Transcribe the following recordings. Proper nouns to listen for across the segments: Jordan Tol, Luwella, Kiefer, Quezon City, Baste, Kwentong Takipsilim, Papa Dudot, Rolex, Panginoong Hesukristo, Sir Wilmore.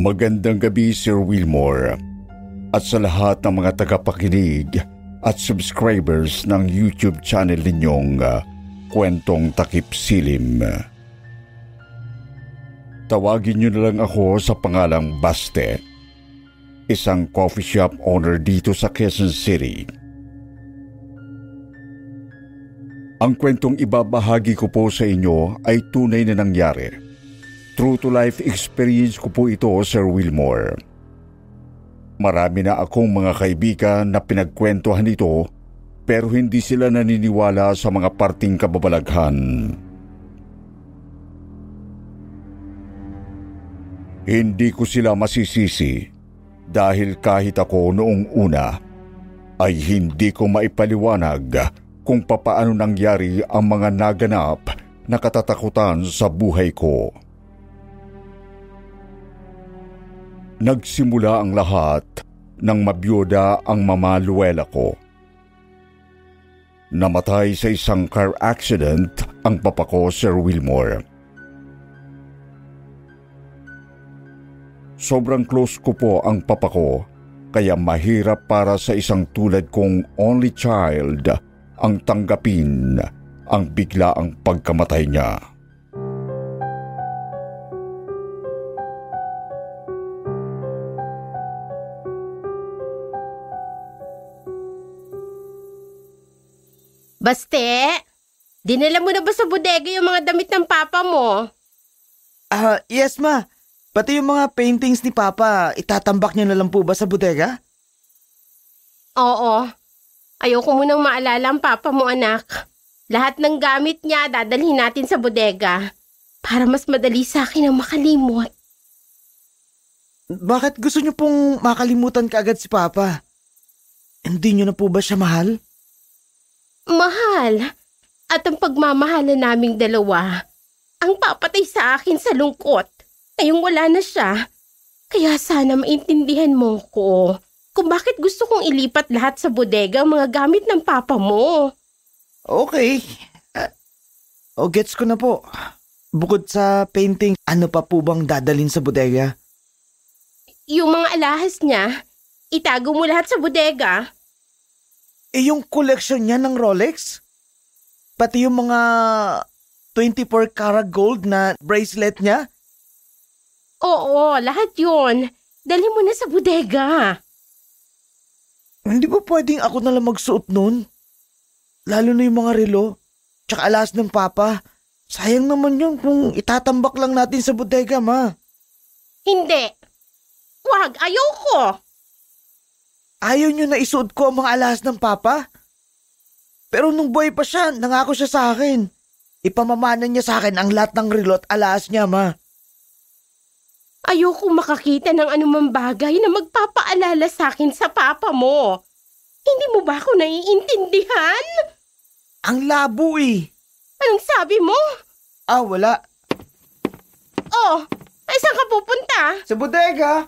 Magandang gabi, Sir Wilmore, at sa lahat ng mga tagapakinig at subscribers ng YouTube channel ninyong Kwentong Takipsilim. Tawagin niyo na lang ako sa pangalang Baste, isang coffee shop owner dito sa Quezon City. Ang kwentong ibabahagi ko po sa inyo ay tunay na nangyari. True to life experience ko po ito, Sir Wilmore. Marami na akong mga kaibigan na pinagkwentuhan ito pero hindi sila naniniwala sa mga parting kababalaghan. Hindi ko sila masisisi dahil kahit ako noong una ay hindi ko maipaliwanag kung papaano nangyari ang mga naganap na katatakutan sa buhay ko. Nagsimula ang lahat nang mabiyuda ang Mama Luwella ko. Namatay sa isang car accident ang papa ko, Sir Wilmore. Sobrang close ko po ang papa ko, kaya mahirap para sa isang tulad kong only child ang tanggapin ang biglaang pagkamatay niya. Baste, dinala mo na ba sa bodega yung mga damit ng papa mo? Yes ma. Pati yung mga paintings ni papa, itatambak niya na lang po ba sa bodega? Oo. Ayoko mo nang maalala ang papa mo, anak. Lahat ng gamit niya dadalhin natin sa bodega para mas madali sa akin ang makalimot. Bakit gusto niyo pong makalimutan kaagad si papa? Hindi niyo na po ba siya mahal? Mahal. At ang pagmamahalan naming dalawa, ang papatay sa akin sa lungkot. Ngayong wala na siya. Kaya sana maintindihan mo ko kung bakit gusto kong ilipat lahat sa bodega ang mga gamit ng papa mo. Okay. Gets ko na po. Bukod sa painting, ano pa po bang dadalhin sa bodega? Yung mga alahas niya, itago mo lahat sa bodega. E yung koleksyon niya ng Rolex? Pati yung mga 24 karat gold na bracelet niya? Oo, lahat yun. Dali mo na sa bodega. Hindi ba pwedeng ako nalang magsuot nun? Lalo na yung mga relo, tsaka alas ng papa. Sayang naman yun kung itatambak lang natin sa bodega, ma. Hindi. Wag, ayoko. Ayaw niyo na isuot ko ang mga alahas ng papa? Pero nung buhay pa siya, nangako siya sa akin. Ipamamanan niya sa akin ang lahat ng relo at alahas niya, ma. Ayoko makakita ng anumang bagay na magpapaalala sa akin sa papa mo. Hindi mo ba ako naiintindihan? Ang labo eh. Anong sabi mo? Wala. Oh, saan ka pupunta? Sa bodega.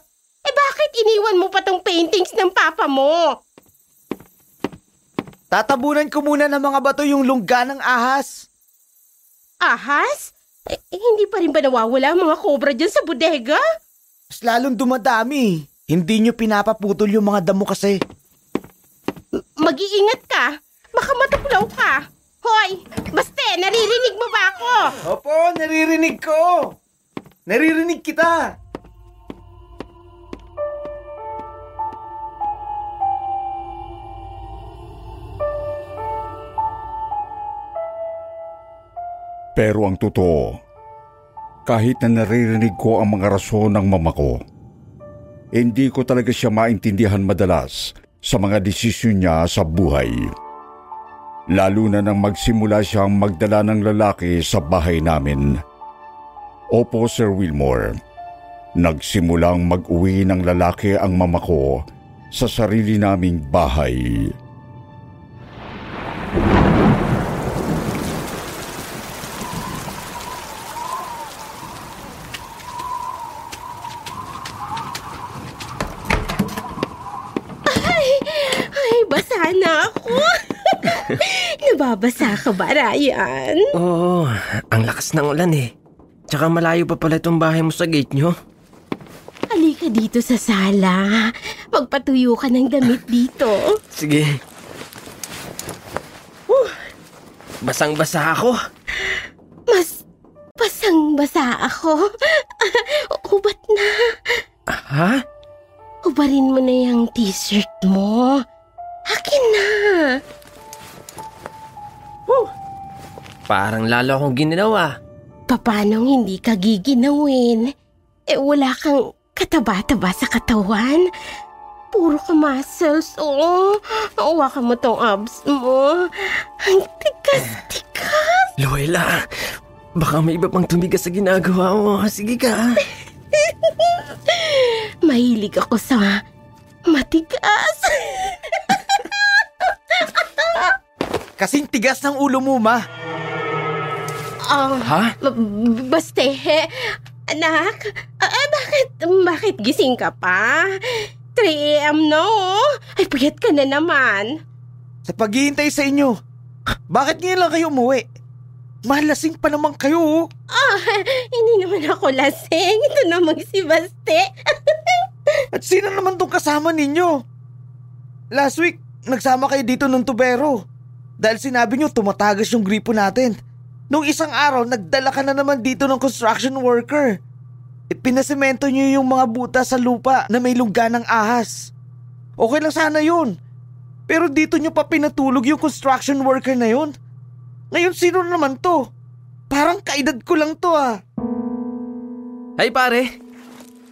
Bakit iniwan mo pa tong paintings ng papa mo? Tatabunan ko muna ng mga bato yung lungga ng ahas. Ahas? Hindi pa rin ba nawawala mga kobra dyan sa bodega? Mas lalong dumadami. Hindi nyo pinapaputol yung mga damo kasi. Mag-iingat ka. Baka matuklaw ka. Hoy, Baste, naririnig mo ba ako? Opo, naririnig ko. Naririnig kita. Pero ang totoo, kahit na naririnig ko ang mga rason ng mama ko, hindi ko talaga siya maintindihan madalas sa mga desisyon niya sa buhay. Lalo na nang magsimula siyang magdala ng lalaki sa bahay namin. Opo, Sir Wilmore. Nagsimulang mag-uwi ng lalaki ang mama ko sa sarili naming bahay. Nababasa ka ba, Ryan? Oo, ang lakas ng ulan eh. Tsaka malayo pa pala itong bahay mo sa gate nyo. Halika dito sa sala. Magpatuyo ka ng damit dito. Sige. Basang-basa ako. Mas basang-basa ako? Ubat na. Ha? Ubarin mo na yung t-shirt mo. Akin na. Parang lalo akong ginawa. Paano hindi ka giginawin? Wala kang kataba-taba sa katawan. Puro ka muscles, oo. Nakuha ka mo tong abs mo. Ang tikas-tikas. Luwella, baka may iba pang tumigas sa ginagawa mo. Sige ka. Mahilig ako sa matigas. Kasing tigas ng ulo mo, ma. Ha? Baste, anak, bakit gising ka pa? 3 a.m. na, oh. Ay, puyat ka na naman. Sa paghihintay sa inyo, bakit ngayon lang kayo umuwi? Malasing pa naman kayo, oh. Hindi naman ako lasing. Ito naman si Baste. At sino naman itong kasama ninyo? Last week, nagsama kayo dito ng tubero. Dahil sinabi nyo, tumatagas yung gripo natin. Nung isang araw, nagdala ka na naman dito ng construction worker. Pinasemento niyo yung mga buta sa lupa na may lungga ng ahas. Okay lang sana yun. Pero dito niyo pa pinatulog yung construction worker na yun. Ngayon, sino naman to? Parang kaedad ko lang to, ah. Hey pare,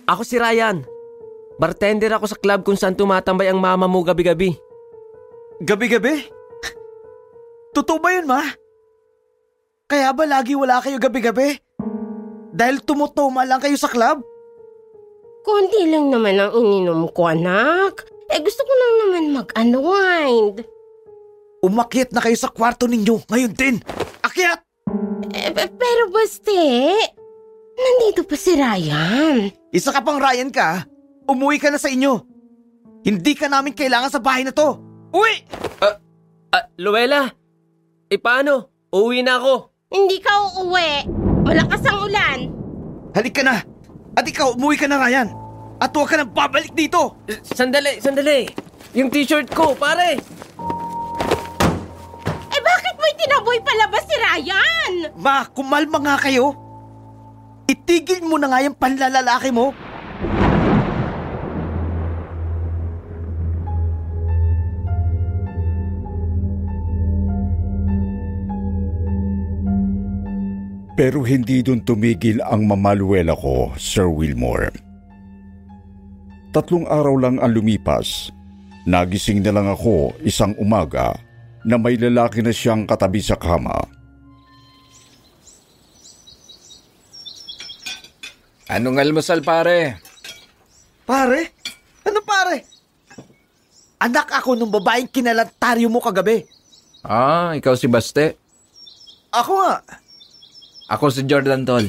ako si Ryan. Bartender ako sa club kung saan tumatambay ang mama mo gabi-gabi. Gabi-gabi? Totoo ba yun, ma? Kaya ba lagi wala kayo gabi-gabi? Dahil tumutoma lang kayo sa club? Konti lang naman ang ininom ko, anak. Gusto ko lang naman mag-unwind. Umakyat na kayo sa kwarto ninyo ngayon din. Akyat! Pero Baste, nandito pa si Ryan. Isa ka pang Ryan ka, umuwi ka na sa inyo. Hindi ka namin kailangan sa bahay na to. Uwi! Luwella, paano? Uwi na ako. Hindi ka uuwi. Malakas ang ulan. Halika na. At ikaw, umuwi ka na, Ryan. At huwag ka nang babalik dito. Sandali. Yung t-shirt ko, pare. Bakit may tinaboy palabas si Ryan? Ma, kumalma nga kayo. Itigil mo na nga yung panlalalaki mo. Pero hindi doon tumigil ang mama Luwella ko, Sir Wilmore. 3 araw lang ang lumipas. Nagising na lang ako isang umaga na may lalaki na siyang katabi sa kama. Anong almusal, pare? Pare? Ano pare? Anak ako nung babaeng kinalantaryo mo kagabi. Ikaw si Baste? Ako nga. Ako si Jordan Tol.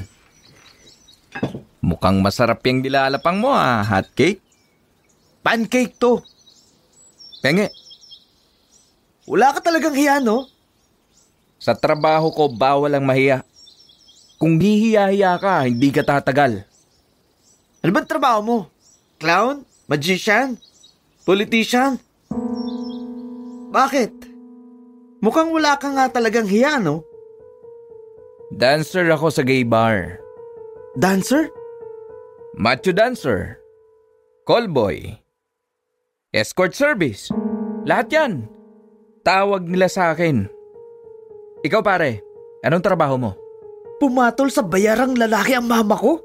Mukhang masarap yung dilalapang mo, ah. Hotcake? Pancake to. Penge. Wala ka talagang hiya, no? Sa trabaho ko, bawal ang mahiya. Kung hihiya-hiya ka, hindi ka tatagal. Ano ba trabaho mo? Clown? Magician? Politician? Bakit? Mukhang wala ka nga talagang hiya, no? Dancer ako sa gay bar. Dancer? Macho dancer. Callboy. Escort service. Lahat yan. Tawag nila sa akin. Ikaw pare, anong trabaho mo? Pumatol sa bayarang lalaki ang mama ko?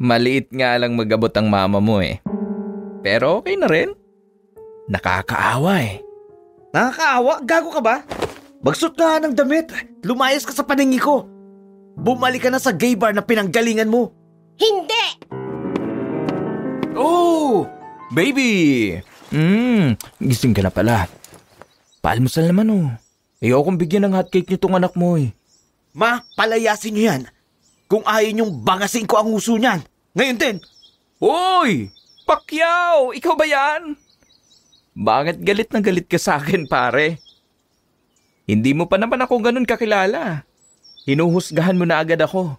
Maliit nga lang magabot ang mama mo eh. Pero okay na rin. Nakakaawa eh. Nakakaawa? Gago ka ba? Bagsot ka ng damit. Lumayas ka sa paningin ko. Bumalik ka na sa gay bar na pinanggalingan mo. Hindi! Oh! Baby! Gising ka na pala. Paalmusal naman oh. Ayaw kong bigyan ng hotcake nitong anak mo eh. Ma, palayasin niyo yan. Kung ayaw niyong bangasin ko ang uso niyan. Ngayon din. Hoy! Pakyaw! Ikaw ba yan? Bakit galit na galit ka sa akin, pare? Hindi mo pa naman ako ganun kakilala. Hinuhusgahan mo na agad ako.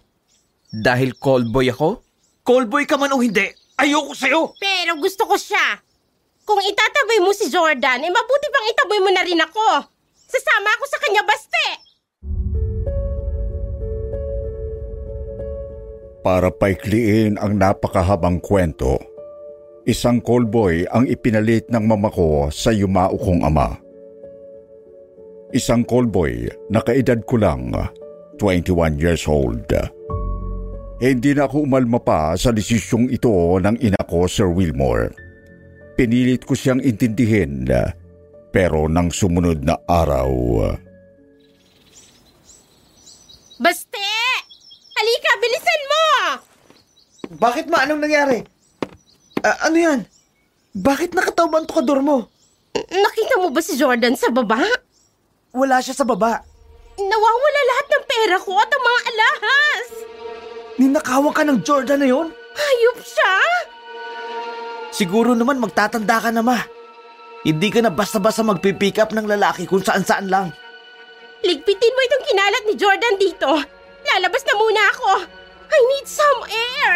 Dahil callboy ako? Callboy ka man o hindi, ayoko sa'yo! Pero gusto ko siya. Kung itataboy mo si Jordan, eh mabuti pang itaboy mo na rin ako. Sasama ako sa kanya, Baste! Para paikliin ang napakahabang kwento, isang callboy ang ipinalit ng mama ko sa yumao kong ama. Isang callboy na kaedad ko lang, 21 years old. Hindi na ako umalma pa sa desisyong ito ng ina ko, Sir Wilmore. Pinilit ko siyang intindihin, pero nang sumunod na araw... Baste! Halika, bilisan mo! Bakit ma? Anong nangyari? Ano yan? Bakit nakataob ang tukador mo? Nakita mo ba si Jordan sa baba? Wala siya sa baba. Nawawala lahat ng pera ko at ang mga alahas. Ninakawan ka ng Jordan na yun? Hayop siya! Siguro naman magtatanda ka na, ma. Hindi ka na basta-basta magpipick up ng lalaki kung saan-saan lang. Ligpitin mo itong kinalat ni Jordan dito. Lalabas na muna ako. I need some air.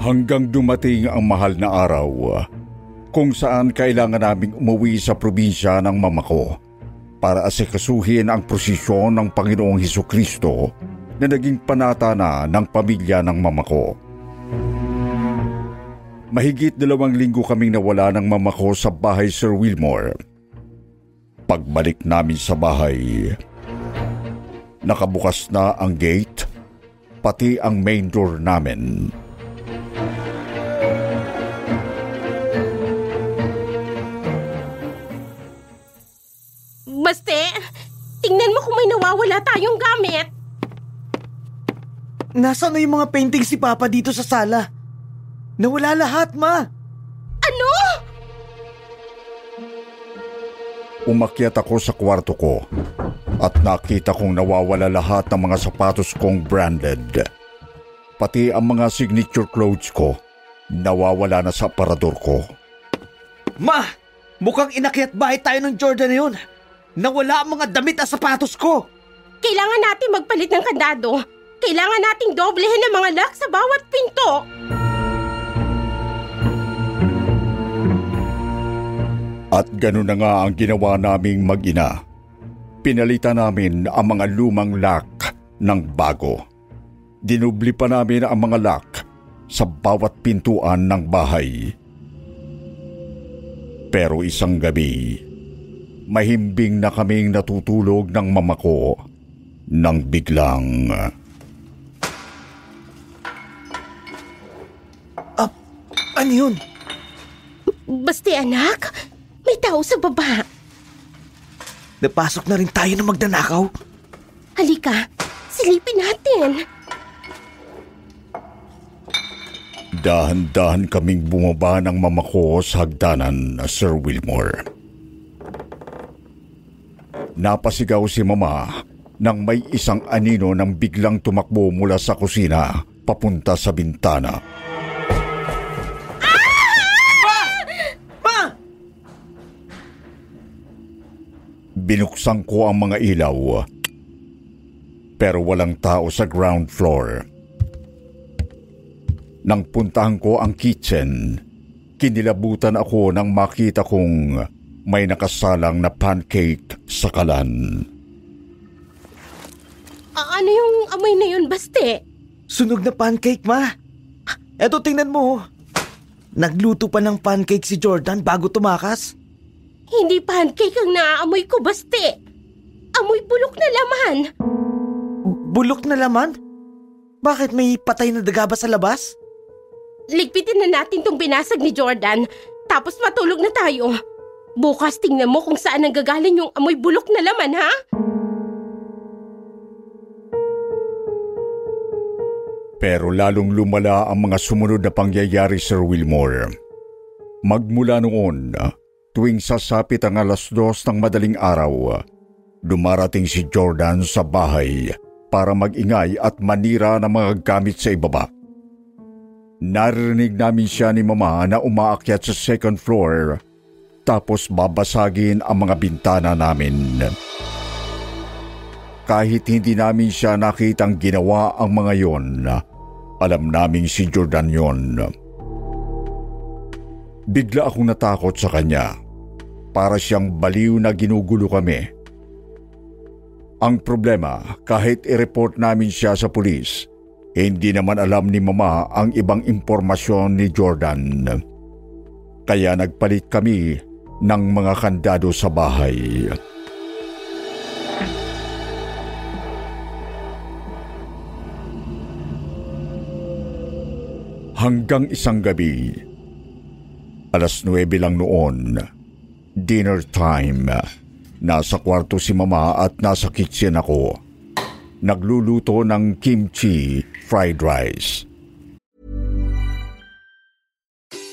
Hanggang dumating ang mahal na araw, kung saan kailangan naming umuwi sa probinsya ng mama ko para asikasuhin ang prosesyon ng Panginoong Hesukristo na naging panata na ng pamilya ng mama ko. Mahigit 2 linggo kaming nawala ng mama ko sa bahay, Sir Wilmore. Pagbalik namin sa bahay, nakabukas na ang gate, pati ang main door namin. Baste, tingnan mo kung may nawawala tayong gamit. Nasaan na yung mga paintings si Papa dito sa sala? Nawala lahat, ma! Ano? Umakyat ako sa kwarto ko at nakita kong nawawala lahat ng mga sapatos kong branded. Pati ang mga signature clothes ko, nawawala na sa aparador ko. Ma! Mukhang inakyat bahay tayo ng Jordan na yun! Nawala ang mga damit at sapatos ko. Kailangan natin magpalit ng kandado. Kailangan nating doblehin ang mga lock sa bawat pinto. At ganoon na nga ang ginawa naming mag-ina. Pinalitan namin ang mga lumang lock ng bago. Dinubli pa namin ang mga lock sa bawat pintuan ng bahay. Pero isang gabi... mahimbing na kaming natutulog ng mama ko nang biglang... ano yun? Baste anak, may tao sa baba. Napasok na rin tayo ng magdanakaw. Halika, silipin natin. Dahan-dahan kaming bumaba ng mama ko sa hagdanan, Sir Wilmore. Napasigaw si mama nang may isang anino nang biglang tumakbo mula sa kusina papunta sa bintana. Ah! Ma! Binuksan ko ang mga ilaw pero walang tao sa ground floor. Nang puntahan ko ang kitchen, kinilabutan ako nang makita kong may nakasalang na pancake sa kalan. Ano yung amoy na yun, Baste? Sunog na pancake, ma. Eto, tingnan mo. Nagluto pa ng pancake si Jordan bago tumakas. Hindi pancake ang naaamoy ko, Baste. Amoy bulok na laman. Bulok na laman? Bakit may patay na daga ba sa labas? Ligpitin na natin tong binasag ni Jordan, tapos matulog na tayo. Bukas tingnan mo kung saan nanggagaling yung amoy bulok na laman, ha? Pero lalong lumala ang mga sumunod na pangyayari, Sir Wilmore. Magmula noon, tuwing sasapit ang 2:00 ng madaling araw, dumarating si Jordan sa bahay para magingay at manira ng mga gamit sa ibaba. Narinig namin siya ni Mama na umaakyat sa 2nd floor tapos babasagin ang mga bintana namin. Kahit hindi namin siya nakitang ginawa ang mga yon, alam naming si Jordan yon. Bigla akong natakot sa kanya. Para siyang baliw na ginugulo kami. Ang problema, kahit i-report namin siya sa pulis, hindi naman alam ni Mama ang ibang impormasyon ni Jordan. Kaya nagpalit kami ng mga kandado sa bahay. Hanggang isang gabi, 9:00 lang noon, dinner time, nasa kwarto si Mama at nasa kitchen ako. Nagluluto ng kimchi fried rice.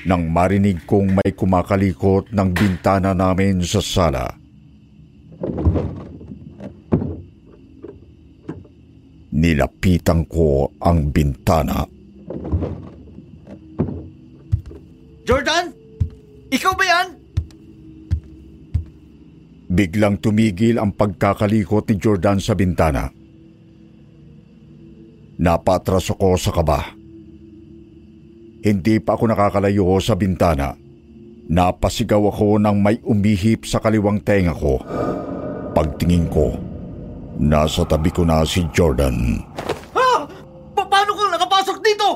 Nang marinig kong may kumakalikot ng bintana namin sa sala, nilapitan ko ang bintana. Jordan? Ikaw ba yan? Biglang tumigil ang pagkakalikot ni Jordan sa bintana. Napatras ako sa kaba. Hindi pa ako nakakalayo sa bintana. Napasigaw ako nang may umihip sa kaliwang tenga ko. Pagtingin ko, nasa tabi ko na si Jordan. Ha? Paano kang nakapasok dito?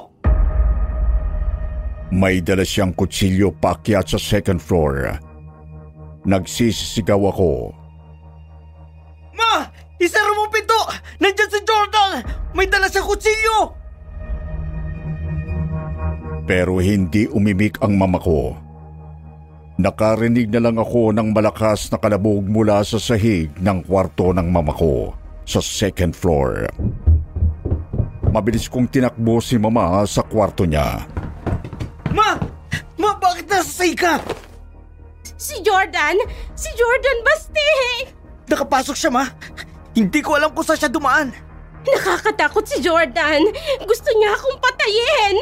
May dala siyang kutsilyo paakyat sa 2nd floor. Nagsisigaw ako. Ma! Isara mo pinto! Nandiyan si Jordan! May dala siyang kutsilyo! Pero hindi umimik ang mama ko. Nakarinig na lang ako ng malakas na kalabog mula sa sahig ng kwarto ng mama ko sa 2nd floor. Mabilis kong tinakbo si Mama sa kwarto niya. Ma! Ma, bakit nasa sahig ka? Si Jordan! Si Jordan, Baste! Nakapasok siya, Ma. Hindi ko alam kung saan siya dumaan. Nakakatakot si Jordan. Gusto niya akong patayin.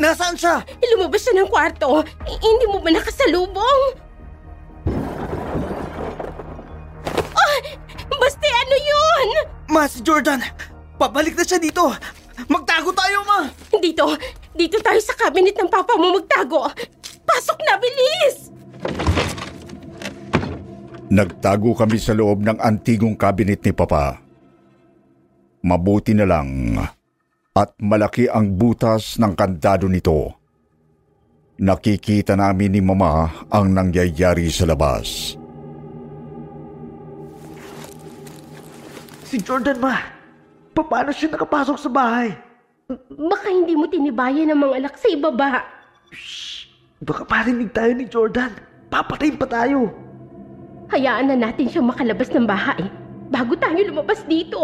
Nasaan siya? Lumabas siya ng kwarto. Hindi mo ba nakasalubong? Oh, Baste, ano yun? Ma, si Jordan. Pabalik na siya dito. Magtago tayo, Ma. Dito. Dito tayo sa cabinet ng papa mo magtago. Pasok na, bilis! Nagtago kami sa loob ng antigong cabinet ni Papa. Mabuti na lang at malaki ang butas ng kandado nito. Nakikita namin ni Mama ang nangyayari sa labas. Si Jordan, Ma. Paano siya nakapasok sa bahay? Baka hindi mo tinibayan ang mga alak sa ibaba. Shhh! Baka parinig tayo ni Jordan. Papatayin pa tayo. Hayaan na natin siyang makalabas ng bahay bago tayo lumabas dito.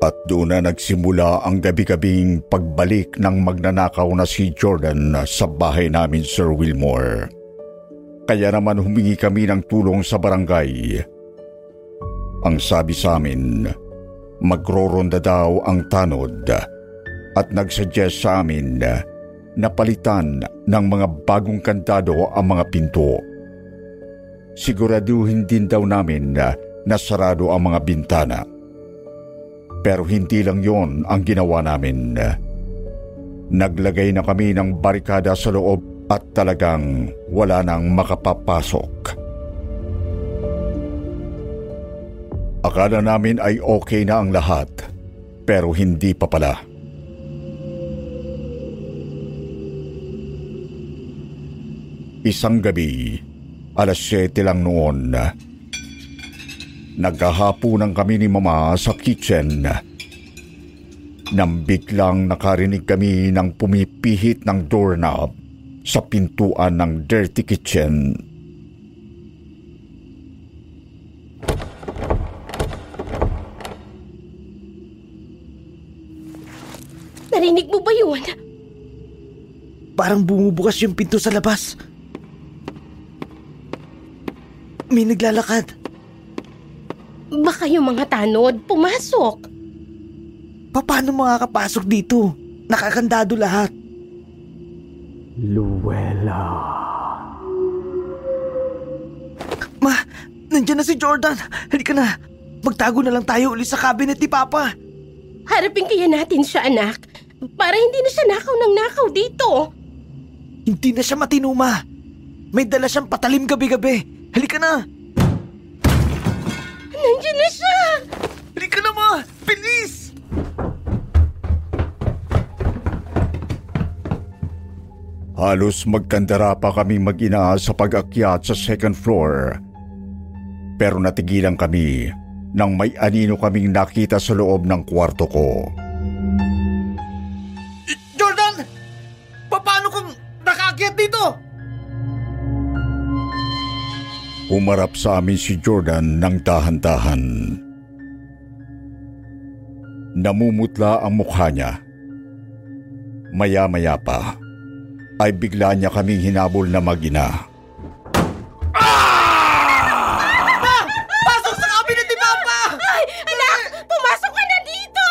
At doon na nagsimula ang gabi-gabing pagbalik ng magnanakaw na si Jordan sa bahay namin, Sir Wilmore. Kaya naman humingi kami ng tulong sa barangay. Ang sabi sa amin, magroronda daw ang tanod at nagsuggest sa amin na palitan ng mga bagong kandado ang mga pinto. Siguraduhin din daw namin na sarado ang mga bintana. Pero hindi lang yon ang ginawa namin. Naglagay na kami ng barikada sa loob at talagang wala nang makapapasok. Akala namin ay okay na ang lahat, pero hindi pa pala. Isang gabi, 7:00 lang noon, naghahapunan kami ni Mama sa kitchen nang biglang nakarinig kami ng pumipihit ng doorknob sa pintuan ng dirty kitchen. Narinig mo ba yun? Parang bumubukas yung pinto sa labas. May naglalakad. Baka yung mga tanod pumasok. Paano makakapasok dito? Nakakandado lahat. Luwella. Ma, nandiyan na si Jordan. Halika na. Magtago na lang tayo ulit sa cabinet ni Papa. Harapin kaya natin siya, anak. Para hindi na siya nakaw ng nakaw dito. Hindi na siya matinuma. May dala siyang patalim gabi-gabi. Halika na! Nandiyan na siya! Halika na, Ma! Bilis! Halos magkandara pa kami mag-ina sa pag-akyat sa second floor. Pero natigilan kami nang may anino kaming nakita sa loob ng kwarto ko. Jordan! Paano kung nakaakyat dito? Umarap sa amin si Jordan ng dahan-dahan. Namumutla ang mukha niya. Maya-maya pa, ay bigla niya kaming hinabol na mag-ina. Ah! Ah! Pasok sa kabinet ni Papa! Ay, anak! Pumasok ka na dito!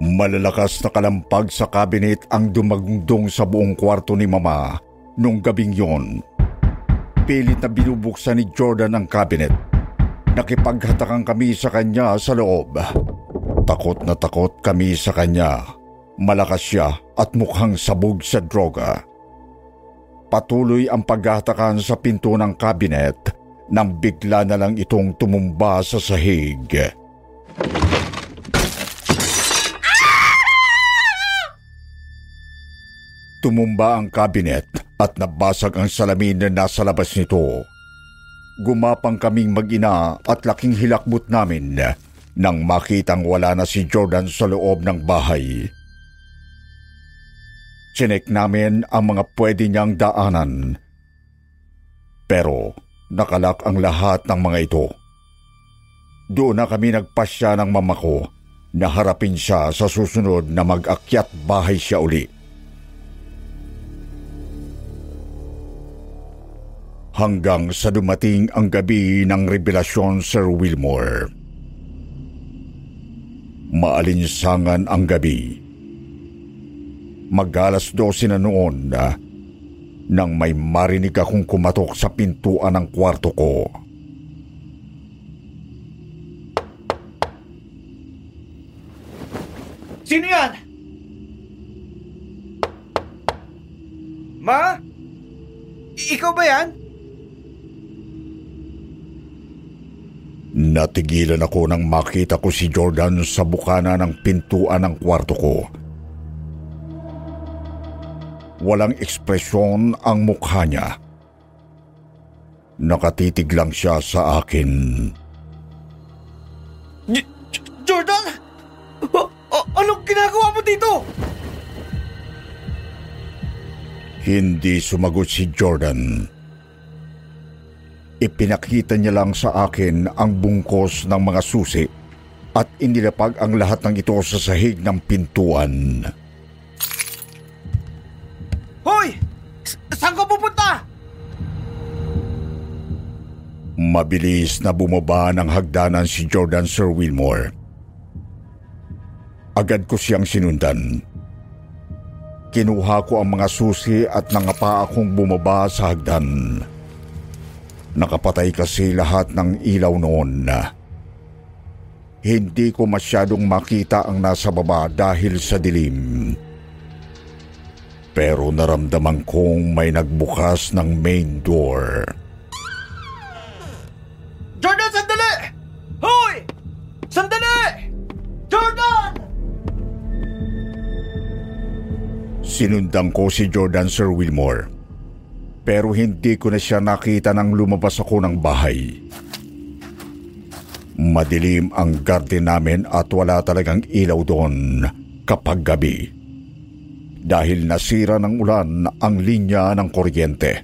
Malalakas na kalampag sa kabinet ang dumagundong sa buong kwarto ni Mama nung gabing yon. Pilit na binubuksan ni Jordan ang kabinet. Nakipaghatakan kami sa kanya sa loob. Takot na takot kami sa kanya. Malakas siya at mukhang sabog sa droga. Patuloy ang paghatakan sa pinto ng kabinet nang bigla na lang itong tumumba sa sahig. Tumumba ang kabinet at nabasag ang salamin na nasa labas nito. Gumapang kaming mag-ina at laking hilakbot namin nang makitang wala na si Jordan sa loob ng bahay. Chinek namin ang mga pwede niyang daanan. Pero nakalak ang lahat ng mga ito. Doon na kami nagpasya ng mama ko na harapin siya sa susunod na mag-akyat bahay siya uli. Hanggang sa dumating ang gabi ng revelasyon, Sir Wilmore. Maalinsangan ang gabi. Mag-12 na noon nang may marinig akong kumatok sa pintuan ng kwarto ko. Sino yan? Ma? Ikaw ba yan? Natigilan ako nang makita ko si Jordan sa bukana ng pintuan ng kwarto ko. Walang ekspresyon ang mukha niya. Nakatitig lang siya sa akin. Jordan? Anong ginagawa mo dito? Hindi sumagot si Jordan. Ipinakita niya lang sa akin ang bungkos ng mga susi at inilapag ang lahat ng ito sa sahig ng pintuan. Hoy! Saan ka pupunta? Mabilis na bumaba ng hagdanan si Jordan, Sir Wilmore. Agad ko siyang sinundan. Kinuha ko ang mga susi at nangapa akong bumaba sa hagdan. Nakapatay kasi lahat ng ilaw noon. Hindi ko masyadong makita ang nasa baba dahil sa dilim. Pero naramdaman kong may nagbukas ng main door. Jordan, sandali! Hoy! Sandali! Jordan! Sinundan ko si Jordan, Sir Wilmore, pero hindi ko na siya nakita nang lumabas ako ng bahay. Madilim ang garden namin at wala talagang ilaw doon kapag gabi dahil nasira ng ulan ang linya ng kuryente.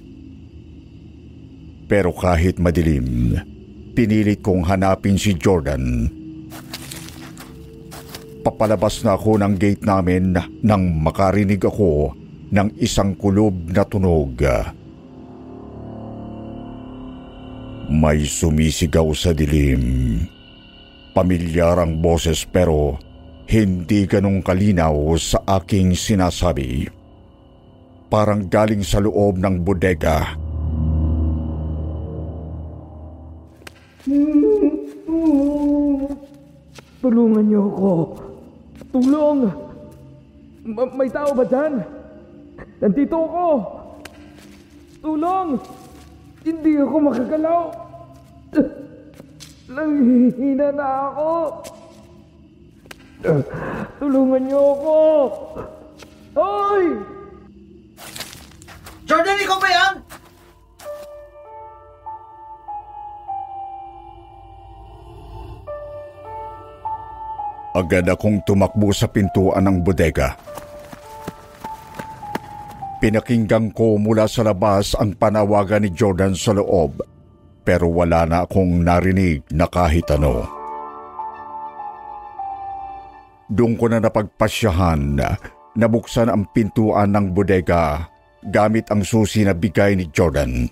Pero kahit madilim, pinilit kong hanapin si Jordan. Papalabas na ako ng gate namin nang makarinig ako ng isang kulob na tunog. May sumisigaw sa dilim. Pamilyar ang boses pero hindi ganong kalinaw sa aking sinasabi. Parang galing sa loob ng bodega. Tulungan niyo ako. Tulong! May tao ba dyan? Nandito ako! Tulong! Hindi ako makagalaw! Nanghihina na ako! Tulungan niyo ako! Hoy! Jordan, ikaw ba yan? Agad akong tumakbo sa pintuan ng bodega. Pinakinggan ko mula sa labas ang panawagan ni Jordan sa loob, pero wala na akong narinig na kahit ano. Doon ko na napagpasyahan na buksan ang pintuan ng bodega gamit ang susi na bigay ni Jordan.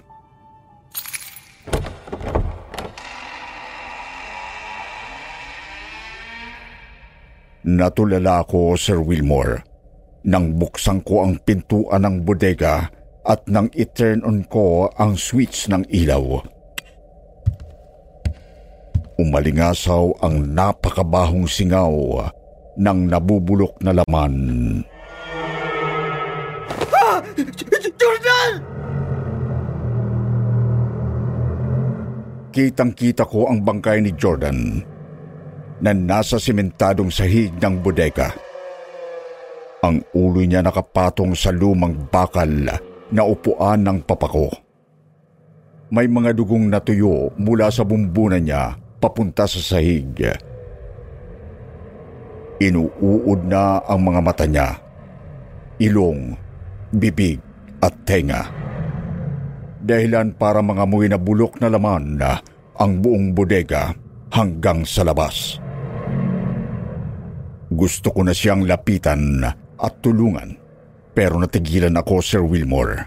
Natulala ako, Sir Wilmore, nang buksan ko ang pintuan ng bodega at nang i-turn on ko ang switch ng ilaw. Umalingasaw ang napakabahong singaw ng nabubulok na laman. Ah! Jordan! Kitang-kita ko ang bangkay ni Jordan na nasa simentadong sahig ng bodega. Ang ulo niya nakapatong sa lumang bakal na upuan ng papako. May mga dugong natuyo mula sa bumbunan niya papunta sa sahig. Inuud na ang mga mata niya, ilong, bibig at tenga. Dahilan para mangamoy na bulok na laman ang buong bodega hanggang sa labas. Gusto ko na siyang lapitan at tulungan, pero natigilan ako, Sir Wilmore,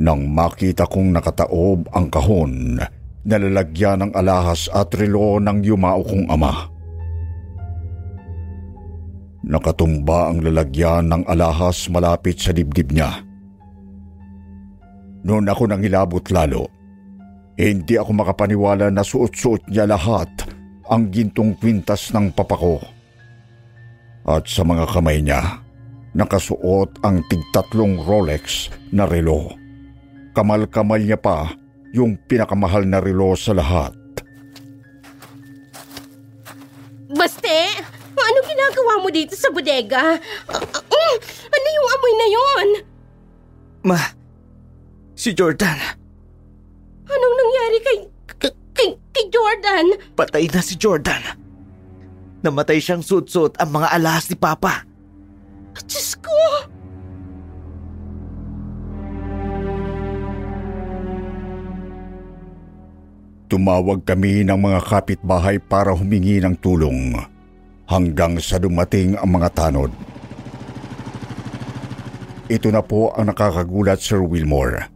nang makita kong nakataob ang kahon na lalagyan ng alahas at relo ng yumao kong ama. Nakatumba ang lalagyan ng alahas malapit sa dibdib niya. Noon ako nangilabot lalo. Hindi ako makapaniwala na suot-suot niya lahat ang gintong kwintas ng papako. At sa mga kamay niya, nakasuot ang tig-3 Rolex na relo. Kamal-kamal niya pa yung pinakamahal na relo sa lahat. Baste! Anong ginagawa mo dito sa bodega? Ano yung amoy na yon? Ma, si Jordan. Anong nangyari kay Jordan? Patay na si Jordan. Namatay siyang suot-suot ang mga alahas ni Papa. Diyos ko! tumawag kami ng mga kapitbahay para humingi ng tulong hanggang sa dumating ang mga tanod. Ito na po ang nakakagulat, Sir Wilmore.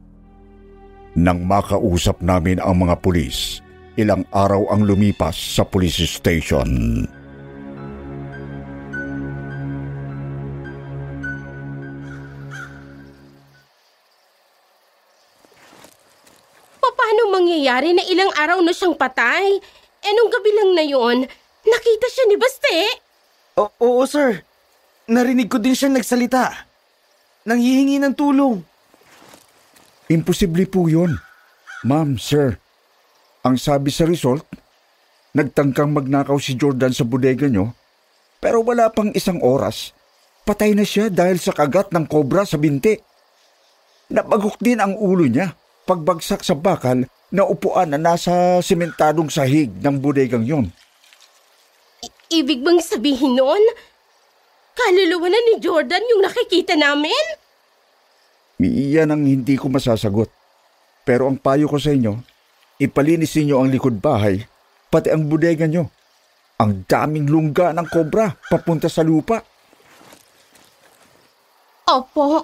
Nang makausap namin ang mga pulis, ilang araw ang lumipas sa police station. Paano mangyayari na ilang araw na siyang patay? E nung gabi lang na yun, nakita siya ni Baste? Oo, sir. Narinig ko din siyang nagsalita. Nanghihingi ng tulong. Imposible po yun, ma'am, sir. Ang sabi sa result, nagtangkang magnakaw si Jordan sa bodega nyo, pero wala pang isang oras, patay na siya dahil sa kagat ng kobra sa binti. Napagok din ang ulo niya pagbagsak sa bakal na upuan na nasa simentadong sahig ng bodegang yon. Ibig bang sabihin nun, kaluluwa na ni Jordan yung nakikita namin? Iyan ang hindi ko masasagot. Pero ang payo ko sa inyo, ipalinis niyo ang likod bahay, pati ang bodega nyo. Ang daming lungga ng kobra papunta sa lupa. Opo.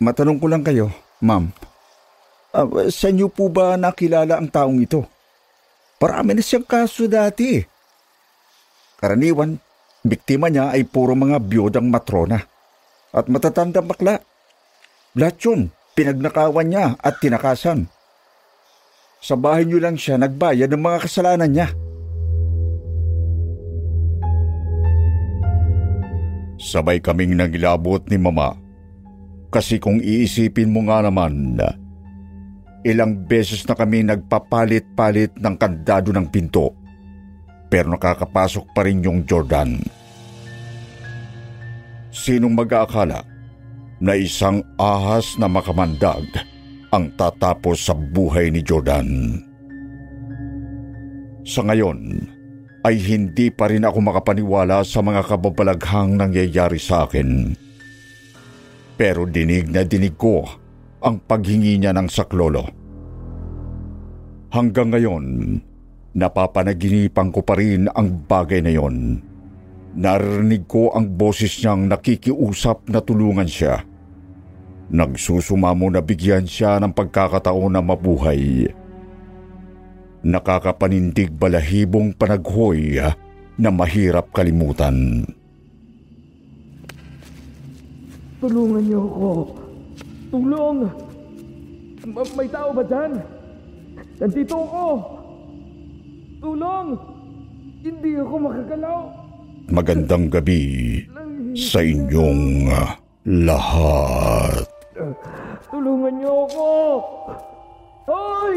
Matanong ko lang kayo, ma'am. Sa inyo po ba nakilala ang taong ito? Parami na siyang kaso dati. Karaniwan, biktima niya ay puro mga biyodang matrona at matatandang bakla. Lahat yun, pinagnakawan niya at tinakasan. Sa bahay niyo lang siya nagbayad ng mga kasalanan niya. Sabay kaming nangilabot ni Mama. Kasi kung iisipin mo nga naman, ilang beses na kami nagpapalit-palit ng kandado ng pinto. Pero nakakapasok pa rin yung Jordan. Sinong mag-aakala na isang ahas na makamandag ang tatapos sa buhay ni Jordan? Sa ngayon ay hindi pa rin ako makapaniwala sa mga kababalaghang nangyayari sa akin. Pero dinig na dinig ko ang paghingi niya ng saklolo. Hanggang ngayon, napapanaginipan ko pa rin ang bagay na yon. Narinig ko ang boses niyang nakikiusap na tulungan siya. Nagsusumamo na bigyan siya ng pagkakataon na mabuhay. Nakakapanindig balahibong panaghoy na mahirap kalimutan. Tulungan niyo ako. Tulong! May tao ba dyan? Nandito ako! Tulong! Hindi ako makagalaw! Magandang gabi sa inyong lahat. Tulungan niyo ako! Hoy!